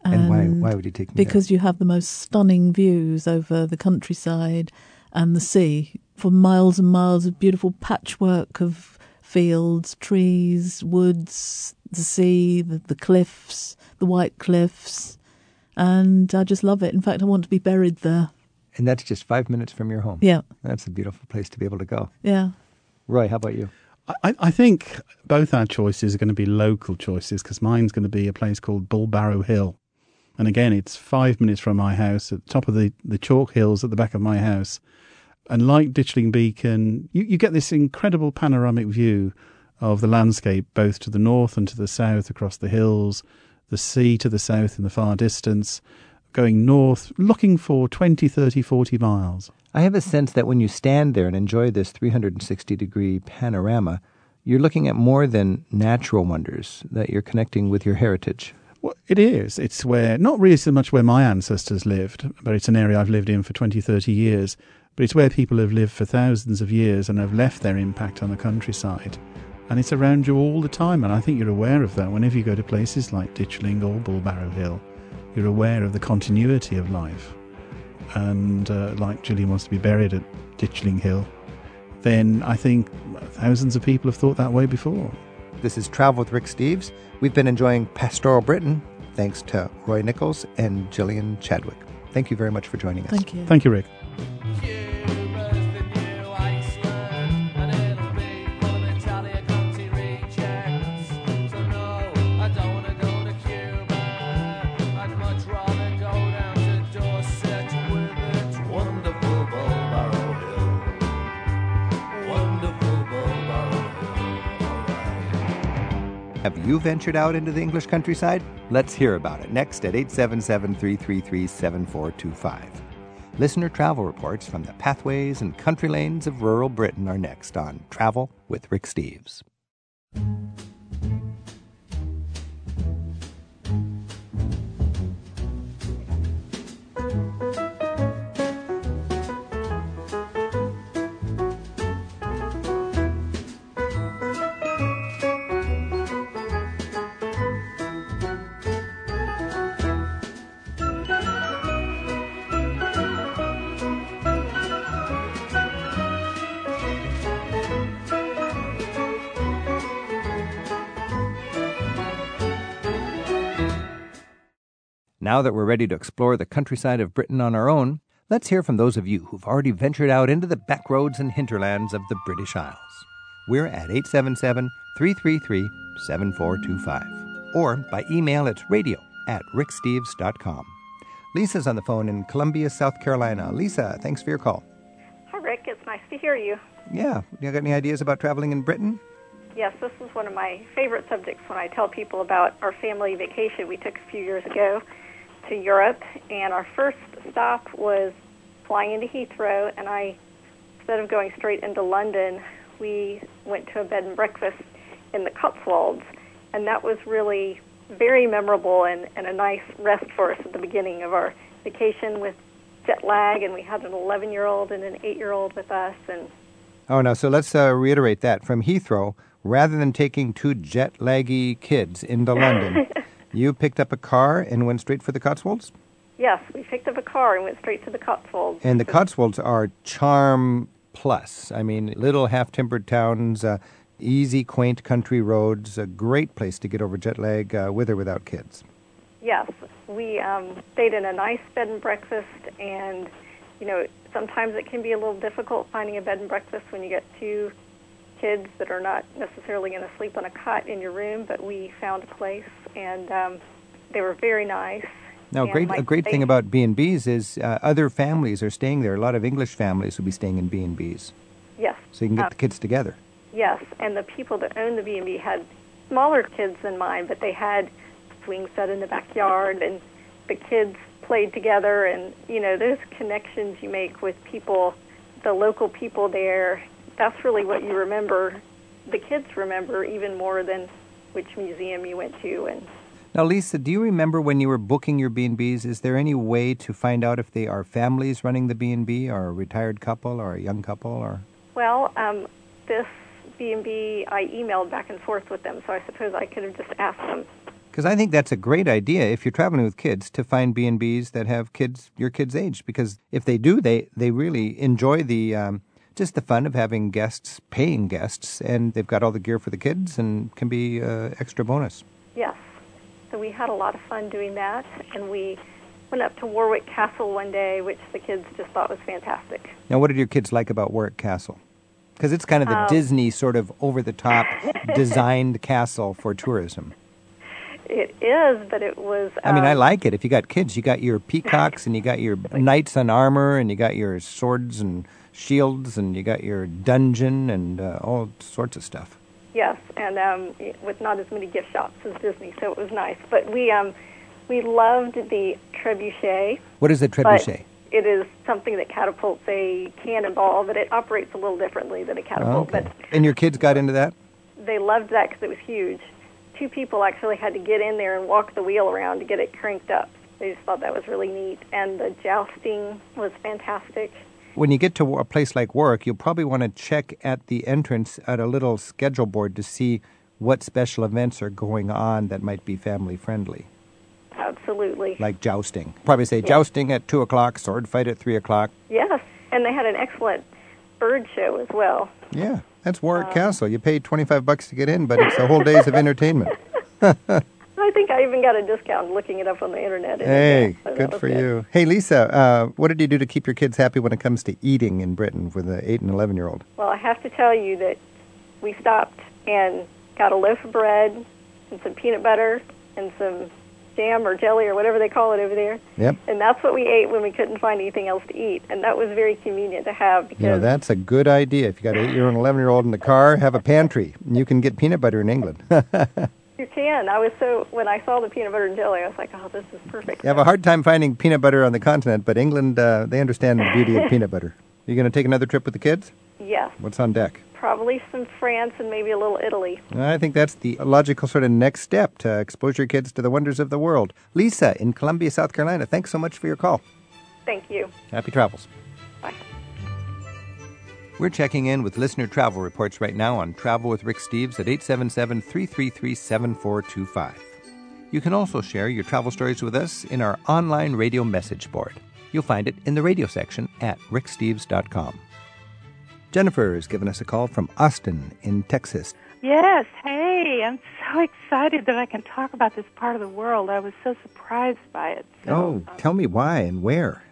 And, and why, why would you take me Because there? You have the most stunning views over the countryside and the sea. For miles and miles of beautiful patchwork of fields, trees, woods, the sea, the, the cliffs, the white cliffs. And I just love it. In fact, I want to be buried there. And that's just five minutes from your home. Yeah. That's a beautiful place to be able to go. Yeah. Roy, how about you? I, I think both our choices are going to be local choices because mine's going to be a place called Bulbarrow Hill. And again, it's five minutes from my house at the top of the, the chalk hills at the back of my house. And like Ditchling Beacon, you, you get this incredible panoramic view of the landscape, both to the north and to the south, across the hills, the sea to the south in the far distance, going north, looking for twenty, thirty, forty miles. I have a sense that when you stand there and enjoy this three hundred sixty degree panorama, you're looking at more than natural wonders, that you're connecting with your heritage. Well, it is. It's where, not really so much where my ancestors lived, but it's an area I've lived in for twenty, thirty years. But it's where people have lived for thousands of years and have left their impact on the countryside. And it's around you all the time. And I think you're aware of that whenever you go to places like Ditchling or Bulbarrow Hill. You're aware of the continuity of life. And uh, like Gillian wants to be buried at Ditchling Hill, then I think thousands of people have thought that way before. This is Travel with Rick Steves. We've been enjoying Pastoral Britain, thanks to Roy Nichols and Gillian Chadwick. Thank you very much for joining us. Thank you. Thank you, Rick. Have you ventured out into the English countryside? Let's hear about it next at eight seven seven, three three three, seven four two five. Listener travel reports from the pathways and country lanes of rural Britain are next on Travel with Rick Steves. Now that we're ready to explore the countryside of Britain on our own, let's hear from those of you who've already ventured out into the back roads and hinterlands of the British Isles. We're at eight seven seven, three three three, seven four two five or by email at radio at ricksteves dot com. Lisa's on the phone in Columbia, South Carolina. Lisa, thanks for your call. Hi, Rick. It's nice to hear you. Yeah. You got any ideas about traveling in Britain? Yes, this is one of my favorite subjects when I tell people about our family vacation we took a few years ago to Europe, and our first stop was flying into Heathrow, and I, instead of going straight into London, we went to a bed and breakfast in the Cotswolds, and that was really very memorable and, and a nice rest for us at the beginning of our vacation with jet lag, and we had an eleven-year-old and an eight-year-old with us. And Oh, no, so let's uh, reiterate that. From Heathrow, rather than taking two jet-laggy kids into London, you picked up a car and went straight for the Cotswolds? Yes, we picked up a car and went straight to the Cotswolds. And the Cotswolds are charm plus. I mean, little half-timbered towns, uh, easy, quaint country roads, a great place to get over jet lag uh, with or without kids. Yes. We um, stayed in a nice bed and breakfast, and, you know, sometimes it can be a little difficult finding a bed and breakfast when you get two kids that are not necessarily going to sleep on a cot in your room, but we found a place, and um, they were very nice. Now, great, like a great they, thing about B and B's is uh, other families are staying there. A lot of English families will be staying in B and B's. Yes. So you can get um, the kids together. Yes, and the people that owned the B and B had smaller kids than mine, but they had a swing set in the backyard, and the kids played together, and, you know, those connections you make with people, the local people there, that's really what you remember, the kids remember even more than which museum you went to. And now, Lisa, do you remember when you were booking your B and B's, is there any way to find out if they are families running the B and B, or a retired couple, or a young couple? Or Well, um, this B and B, I emailed back and forth with them, so I suppose I could have just asked them. Because I think that's a great idea, if you're traveling with kids, to find B and B's that have kids your kids' age, because if they do, they, they really enjoy the um, just the fun of having guests, paying guests, and they've got all the gear for the kids and can be uh, extra bonus. Yes. So we had a lot of fun doing that, and we went up to Warwick Castle one day, which the kids just thought was fantastic. Now, what did your kids like about Warwick Castle? Because it's kind of the um, Disney sort of over-the-top designed castle for tourism. It is, but it was... Um, I mean, I like it. If you got kids, you got your peacocks, and you got your knights in armor, and you got your swords and shields, and you got your dungeon, and uh, all sorts of stuff. Yes, and um, with not as many gift shops as Disney, so it was nice. But we um, we loved the trebuchet. What is the trebuchet? It is something that catapults a cannonball, but it operates a little differently than a catapult. Okay. But and your kids got into that? They loved that because it was huge. Two people actually had to get in there and walk the wheel around to get it cranked up. They just thought that was really neat. And the jousting was fantastic. When you get to a place like Warwick, you'll probably want to check at the entrance at a little schedule board to see what special events are going on that might be family-friendly. Absolutely. Like jousting. Probably say yes. Jousting at two o'clock, sword fight at three o'clock. Yes, and they had an excellent bird show as well. Yeah, that's Warwick um, Castle. You pay twenty-five bucks to get in, but it's a whole day's of entertainment. I think I even got a discount looking it up on the internet. Hey, so good for good. you. Hey, Lisa, uh, what did you do to keep your kids happy when it comes to eating in Britain with an eight- and eleven-year-old? Well, I have to tell you that we stopped and got a loaf of bread and some peanut butter and some jam or jelly or whatever they call it over there. Yep. And that's what we ate when we couldn't find anything else to eat. And that was very convenient to have. Because you know, that's a good idea. If you got an eight-year-old and eleven-year-old in the car, have a pantry. You can get peanut butter in England. You can. I was so, when I saw the peanut butter and jelly, I was like, oh, this is perfect. You have a hard time finding peanut butter on the continent, but England, uh, they understand the beauty of peanut butter. Are you going to take another trip with the kids? Yes. What's on deck? Probably some France and maybe a little Italy. I think that's the logical sort of next step, to expose your kids to the wonders of the world. Lisa in Columbia, South Carolina, thanks so much for your call. Thank you. Happy travels. Bye. We're checking in with listener travel reports right now on Travel with Rick Steves at eight seven seven, three three three, seven four two five. You can also share your travel stories with us in our online radio message board. You'll find it in the radio section at rick steves dot com. Jennifer has given us a call from Austin in Texas. Yes, hey, I'm so excited that I can talk about this part of the world. I was so surprised by it. So, oh, um, tell me why and where.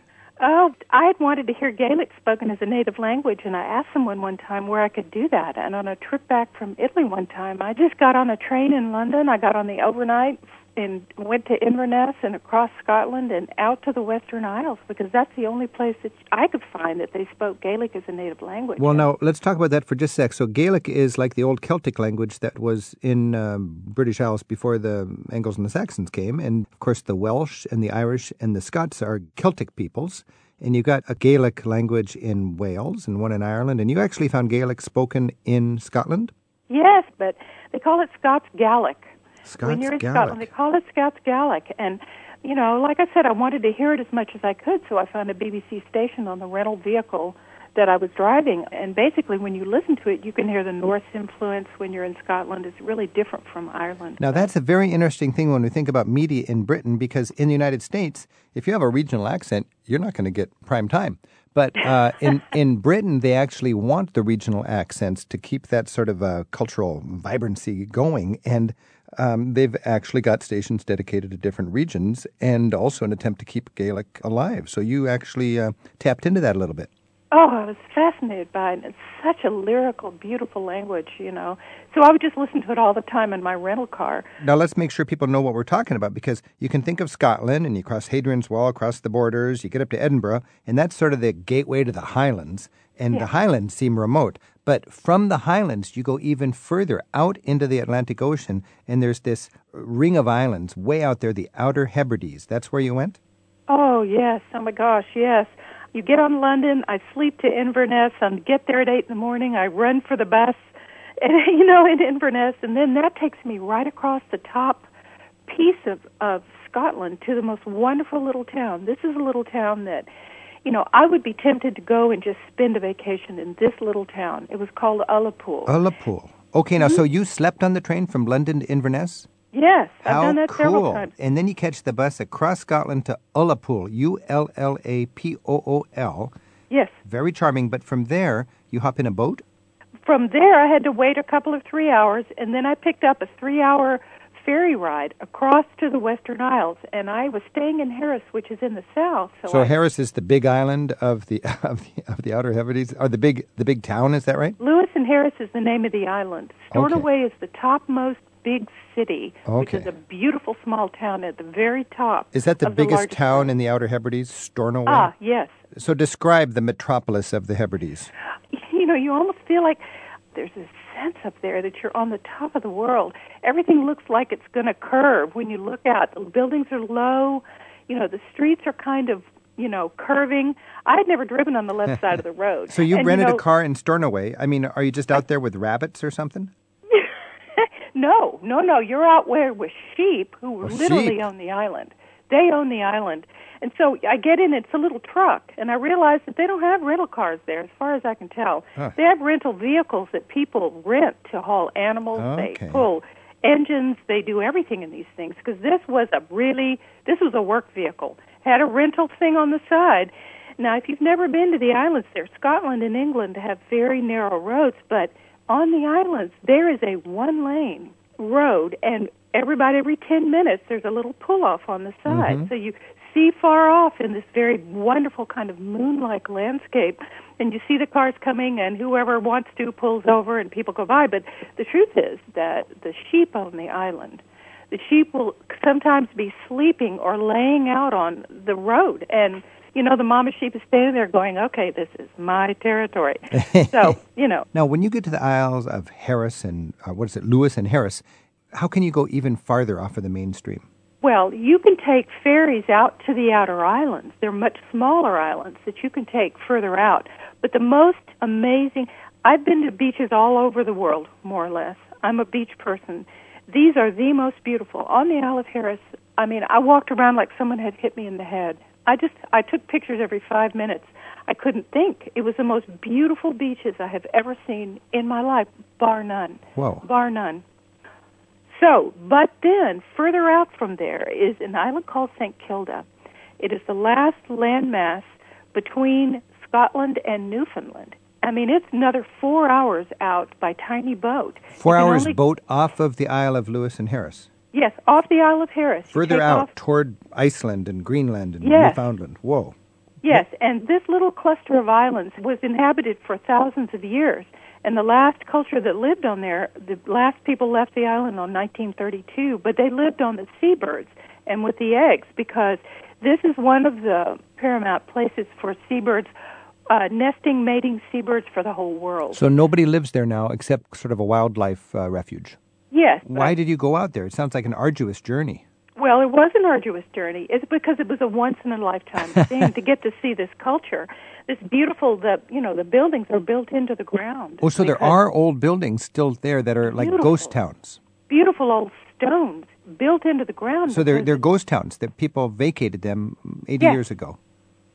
Oh, I had wanted to hear Gaelic spoken as a native language, and I asked someone one time where I could do that. And on a trip back from Italy one time, I just got on a train in London. I got on the overnight and went to Inverness and across Scotland and out to the Western Isles, because that's the only place that I could find that they spoke Gaelic as a native language. Well, now, let's talk about that for just a sec. So Gaelic is like the old Celtic language that was in um, British Isles before the Angles and the Saxons came. And, of course, the Welsh and the Irish and the Scots are Celtic peoples. And you've got a Gaelic language in Wales and one in Ireland. And you actually found Gaelic spoken in Scotland? Yes, but they call it Scots Gaelic. Scots when you're in Gaelic. Scotland, they call it Scots Gaelic. And, you know, like I said, I wanted to hear it as much as I could, so I found a B B C station on the rental vehicle that I was driving. And basically, when you listen to it, you can hear the Norse influence when you're in Scotland. It's really different from Ireland. Now, that's a very interesting thing when we think about media in Britain, because in the United States, if you have a regional accent, you're not going to get prime time. But uh, in, in Britain, they actually want the regional accents to keep that sort of uh, cultural vibrancy going. And um, they've actually got stations dedicated to different regions and also an attempt to keep Gaelic alive. So you actually uh, tapped into that a little bit. Oh, I was fascinated by it. It's such a lyrical, beautiful language, you know. So I would just listen to it all the time in my rental car. Now, let's make sure people know what we're talking about, because you can think of Scotland, and you cross Hadrian's Wall, across the borders, you get up to Edinburgh, and that's sort of the gateway to the Highlands, and yeah. The Highlands seem remote. But from the Highlands, you go even further out into the Atlantic Ocean, and there's this ring of islands way out there, the Outer Hebrides. That's where you went? Oh, yes. Oh, my gosh, yes. You get on London, I sleep to Inverness, I get there at eight in the morning, I run for the bus, and, you know, in Inverness, and then that takes me right across the top piece of, of Scotland to the most wonderful little town. This is a little town that, you know, I would be tempted to go and just spend a vacation in this little town. It was called Ullapool. Ullapool. Okay, now, mm-hmm. So you slept on the train from London to Inverness? Yes, I've done that several times. And then you catch the bus across Scotland to Ullapool, U L L A P O O L. Yes. Very charming, but from there, you hop in a boat? From there, I had to wait a couple of three hours, and then I picked up a three-hour ferry ride across to the Western Isles, and I was staying in Harris, which is in the south. So, so I, Harris is the big island of the of the, of the Outer Hebrides, or the big the big town, is that right? Lewis and Harris is the name of the island. Stornoway okay. is the topmost big city, okay. which is a beautiful small town at the very top. Is that the biggest the town city. in the Outer Hebrides, Stornoway? Ah, yes. So describe the metropolis of the Hebrides. You know, you almost feel like there's this sense up there that you're on the top of the world. Everything looks like it's going to curve when you look out. The buildings are low. You know, the streets are kind of, you know, curving. I had never driven on the left side of the road. So you and, rented you know, a car in Stornoway. I mean, are you just out there with rabbits or something? No, no, no. You're out where with sheep who oh, literally sheep. own the island. They own the island. And so I get in, it's a little truck, and I realize that they don't have rental cars there, as far as I can tell. Huh. They have rental vehicles that people rent to haul animals. Okay. They pull engines. They do everything in these things, because this was a really, this was a work vehicle. Had a rental thing on the side. Now, if you've never been to the islands there, Scotland and England have very narrow roads, but on the islands, there is a one-lane road, and everybody, every ten minutes, there's a little pull-off on the side. Mm-hmm. So you see far off in this very wonderful kind of moon-like landscape, and you see the cars coming, and whoever wants to pulls over, and people go by. But the truth is that the sheep on the island, the sheep will sometimes be sleeping or laying out on the road, and you know, the mama sheep is standing there going, okay, this is my territory. So, you know. Now, when you get to the Isles of Harris and, uh, what is it, Lewis and Harris, how can you go even farther off of the mainstream? Well, you can take ferries out to the outer islands. They're much smaller islands that you can take further out. But the most amazing, I've been to beaches all over the world, more or less. I'm a beach person. These are the most beautiful. On the Isle of Harris, I mean, I walked around like someone had hit me in the head. I just, I took pictures every five minutes. I couldn't think. It was the most beautiful beaches I have ever seen in my life, bar none. Whoa. Bar none. So, but then, further out from there is an island called Saint Kilda. It is the last landmass between Scotland and Newfoundland. I mean, it's another four hours out by tiny boat. Four hours only boat off of the Isle of Lewis and Harris. Yes, off the Isle of Harris. Further out off toward Iceland and Greenland and yes. Newfoundland. Whoa. Yes, and this little cluster of islands was inhabited for thousands of years. And the last culture that lived on there, the last people left the island on nineteen thirty-two, but they lived on the seabirds and with the eggs, because this is one of the paramount places for seabirds, uh, nesting, mating seabirds for the whole world. So nobody lives there now except sort of a wildlife uh, refuge. Yes. Why did you go out there? It sounds like an arduous journey. Well, it was an arduous journey. It's because it was a once-in-a-lifetime thing to get to see this culture. This beautiful, the you know, the buildings are built into the ground. Oh, so there are old buildings still there that are like ghost towns. Beautiful old stones built into the ground. So they're, they're ghost towns that people vacated them eighty years ago.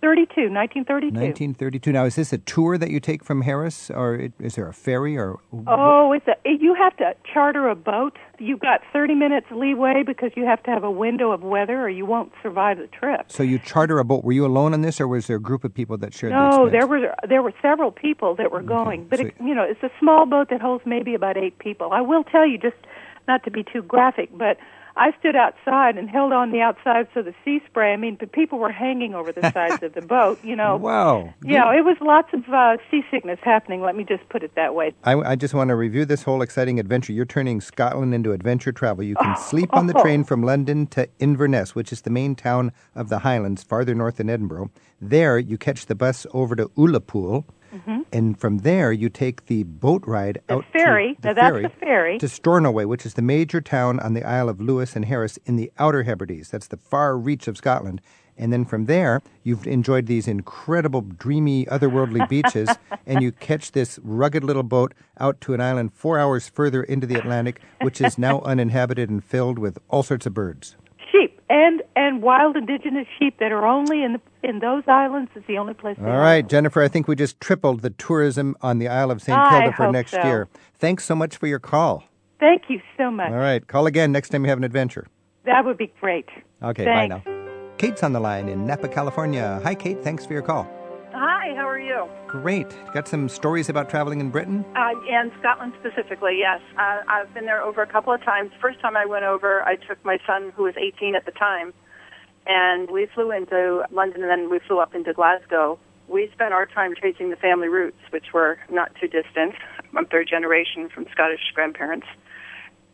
thirty-two, nineteen thirty-two. nineteen thirty-two. Now, is this a tour that you take from Harris, or is there a ferry? Or oh, it's a, you have to charter a boat. You've got thirty minutes leeway because you have to have a window of weather or you won't survive the trip. So you charter a boat. Were you alone on this, or was there a group of people that shared no, the experience? No, there were, there were several people that were going. Okay. But, so, it, you know, it's a small boat that holds maybe about eight people. I will tell you, just not to be too graphic, but I stood outside and held on the outside so the sea spray, I mean, the people were hanging over the sides of the boat, you know. Wow. You know, it was lots of uh, seasickness happening, let me just put it that way. I, I just want to review this whole exciting adventure. You're turning Scotland into adventure travel. You can oh. sleep on the train from London to Inverness, which is the main town of the Highlands, farther north than Edinburgh. There, you catch the bus over to Ullapool. Mm-hmm. And from there, you take the boat ride the out ferry. to the now that's ferry, the ferry to Stornoway, which is the major town on the Isle of Lewis and Harris in the Outer Hebrides. That's the far reach of Scotland. And then from there, you've enjoyed these incredible, dreamy, otherworldly beaches, and you catch this rugged little boat out to an island four hours further into the Atlantic, which is now uninhabited and filled with all sorts of birds. Sheep and and wild indigenous sheep that are only in the, in those islands is the only place. All right, are. Jennifer, I think we just tripled the tourism on the Isle of Saint I Kilda for next so. year. Thanks so much for your call. Thank you so much. All right, call again next time you have an adventure. That would be great. Okay, thanks. Bye now. Kate's on the line in Napa, California. Hi, Kate. Thanks for your call. Hi, how are you? Great. Got some stories about traveling in Britain? Uh, and Scotland specifically, yes. Uh, I've been there over a couple of times. First time I went over, I took my son, who was eighteen at the time, and we flew into London, and then we flew up into Glasgow. We spent our time tracing the family roots, which were not too distant. I'm third generation from Scottish grandparents.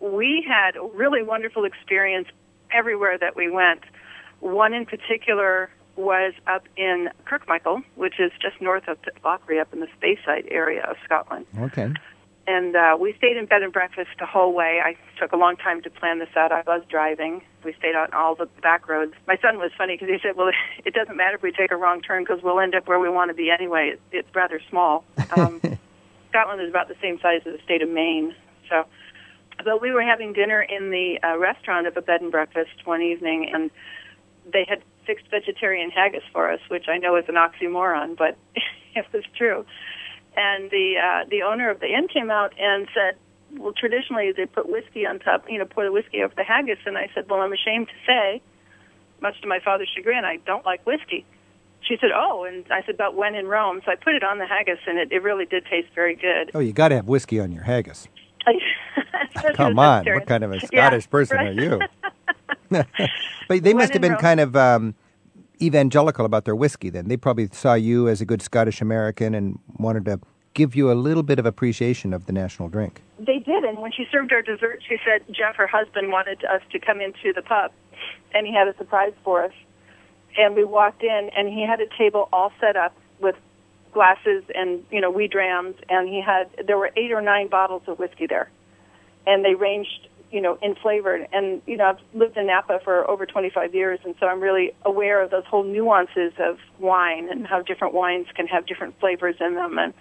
We had a really wonderful experience everywhere that we went. One in particular was up in Kirkmichael, which is just north of Lockerbie, up in the Speyside area of Scotland. Okay. And uh, we stayed in bed and breakfast the whole way. I took a long time to plan this out. I was driving. We stayed on all the back roads. My son was funny because he said, well, it doesn't matter if we take a wrong turn because we'll end up where we want to be anyway. It's, it's rather small. Um, Scotland is about the same size as the state of Maine. So, but we were having dinner in the uh, restaurant of a bed and breakfast one evening, and they had fixed vegetarian haggis for us, which I know is an oxymoron, but it was true. And the uh, the owner of the inn came out and said, well, traditionally they put whiskey on top, you know, pour the whiskey over the haggis. And I said, well, I'm ashamed to say, much to my father's chagrin, I don't like whiskey. She said, oh, and I said, but when in Rome? So I put it on the haggis, and it, it really did taste very good. Oh, you got to have whiskey on your haggis. Come on, what kind of a Scottish yeah, person right? are you? But they must have been kind of um, evangelical about their whiskey then. They probably saw you as a good Scottish American and wanted to give you a little bit of appreciation of the national drink. They did, and when she served our dessert, she said Jeff, her husband, wanted us to come into the pub, and he had a surprise for us. And we walked in, and he had a table all set up with glasses and, you know, wee drams, and he had, there were eight or nine bottles of whiskey there. And they ranged, you know, in flavor. And, you know, I've lived in Napa for over twenty-five years, and so I'm really aware of those whole nuances of wine and how different wines can have different flavors in them. And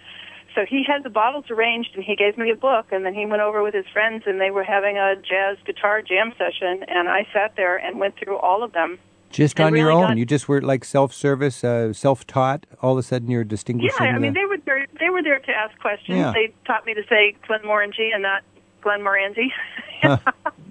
so he had the bottles arranged, and he gave me a book, and then he went over with his friends, and they were having a jazz guitar jam session, and I sat there and went through all of them. Just on really your own? Got, you just were like self-service, uh, self-taught? All of a sudden you're distinguishing? Yeah, I mean, the, they, were there, they were there to ask questions. Yeah. They taught me to say Glenmorangie and not Glenmorangie. uh,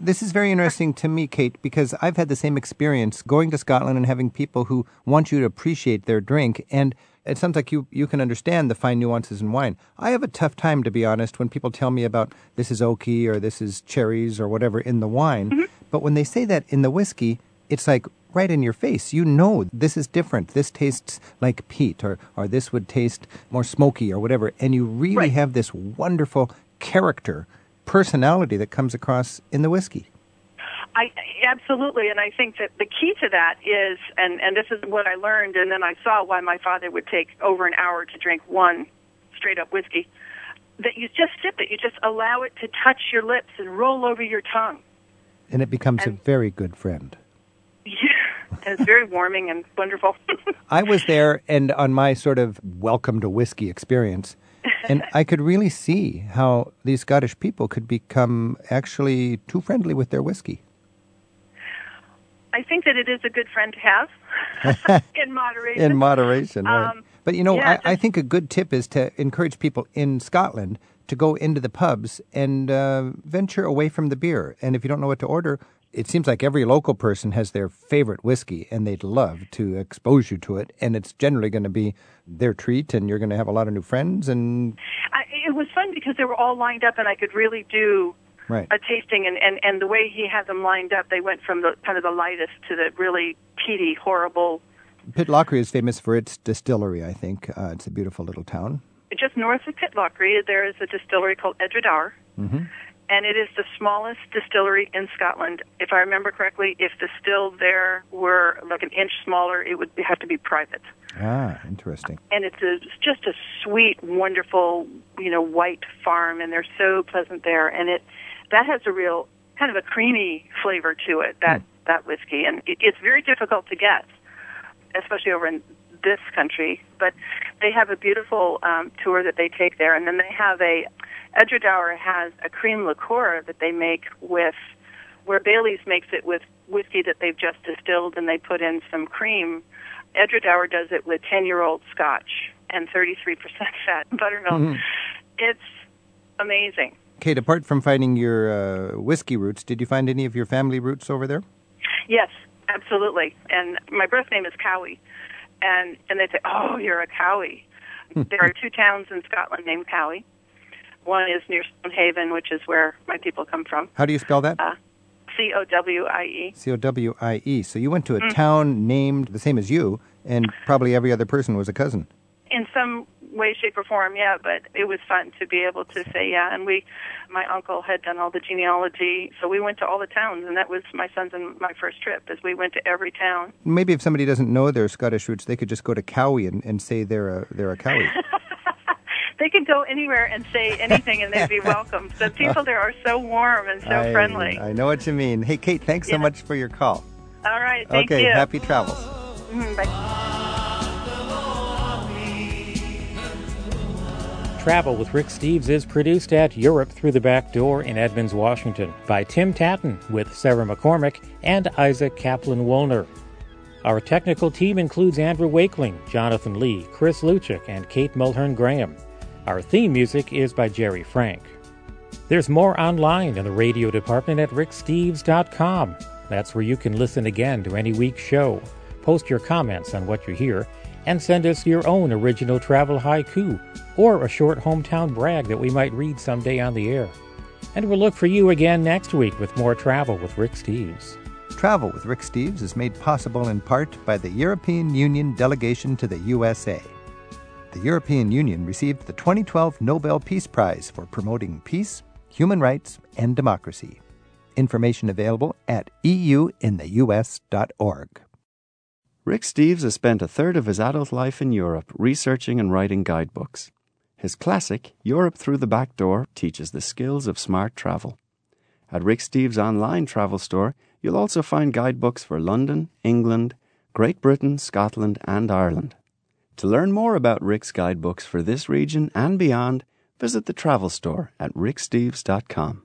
this is very interesting to me, Kate, because I've had the same experience going to Scotland and having people who want you to appreciate their drink, and it sounds like you, you can understand the fine nuances in wine. I have a tough time, to be honest, when people tell me about this is oaky or this is cherries or whatever in the wine, mm-hmm. but when they say that in the whiskey, it's like right in your face. You know this is different. This tastes like peat, or, or this would taste more smoky or whatever, and you really right. have this wonderful character personality that comes across in the whiskey. I absolutely, and I think that the key to that is, and, and this is what I learned, and then I saw why my father would take over an hour to drink one straight-up whiskey, that you just sip it. You just allow it to touch your lips and roll over your tongue. And it becomes and, a very good friend. Yeah, and it's very warming and wonderful. I was there, and on my sort of welcome to whiskey experience, and I could really see how these Scottish people could become actually too friendly with their whiskey. I think that it is a good friend to have in moderation. In moderation, right. Um, but, you know, yeah, I, just, I think a good tip is to encourage people in Scotland to go into the pubs and uh, venture away from the beer. And if you don't know what to order, it seems like every local person has their favorite whiskey, and they'd love to expose you to it. And it's generally going to be their treat, and you're going to have a lot of new friends. And I, it was fun because they were all lined up, and I could really do right. a tasting. And, and, and the way he had them lined up, they went from the kind of the lightest to the really peaty, horrible. Pitlochry is famous for its distillery, I think. Uh, it's a beautiful little town. Just north of Pitlochry, there is a distillery called Edredar. Mm-hmm. And it is the smallest distillery in Scotland. If I remember correctly, if the still there were like an inch smaller, it would have to be private. Ah, interesting. And it's, a, it's just a sweet, wonderful, you know, white farm, and they're so pleasant there. And it that has a real kind of a creamy flavor to it, that, mm. that whiskey. And it, it's very difficult to get, especially over in this country. But they have a beautiful um, tour that they take there, and then they have a... Edredauer has a cream liqueur that they make with, where Bailey's makes it with whiskey that they've just distilled and they put in some cream. Edredauer does it with ten-year-old scotch and thirty-three percent fat buttermilk. Mm-hmm. It's amazing. Kate, apart from finding your uh, whiskey roots, did you find any of your family roots over there? Yes, absolutely. And my birth name is Cowie. And, and they say, oh, you're a Cowie. There are two towns in Scotland named Cowie. One is near Stonehaven, which is where my people come from. How do you spell that? Uh, C O W I E. C O W I E. So you went to a mm. town named the same as you, and probably every other person was a cousin. In some way, shape, or form, yeah, but it was fun to be able to say, yeah, and we, my uncle had done all the genealogy, so we went to all the towns, and that was my son's and my first trip, as we went to every town. Maybe if somebody doesn't know their Scottish roots, they could just go to Cowie and, and say they're a, they're a Cowie. They could go anywhere and say anything, and they'd be welcome. The people there are so warm and so I, friendly. I know what you mean. Hey, Kate, thanks yeah. so much for your call. All right, thank okay, you. Okay, happy travels. Mm-hmm, bye. Travel with Rick Steves is produced at Europe Through the Back Door in Edmonds, Washington, by Tim Tatton with Sarah McCormick and Isaac Kaplan-Wolner. Our technical team includes Andrew Wakeling, Jonathan Lee, Chris Luchik, and Kate Mulhern-Graham. Our theme music is by Jerry Frank. There's more online in the radio department at rick steves dot com. That's where you can listen again to any week's show, post your comments on what you hear, and send us your own original travel haiku or a short hometown brag that we might read someday on the air. And we'll look for you again next week with more Travel with Rick Steves. Travel with Rick Steves is made possible in part by the European Union delegation to the U S A. The European Union received the twenty twelve Nobel Peace Prize for promoting peace, human rights, and democracy. Information available at e u in the u s dot org. Rick Steves has spent a third of his adult life in Europe researching and writing guidebooks. His classic, Europe Through the Back Door, teaches the skills of smart travel. At Rick Steves' online travel store, you'll also find guidebooks for London, England, Great Britain, Scotland, and Ireland. To learn more about Rick's guidebooks for this region and beyond, visit the travel store at rick steves dot com.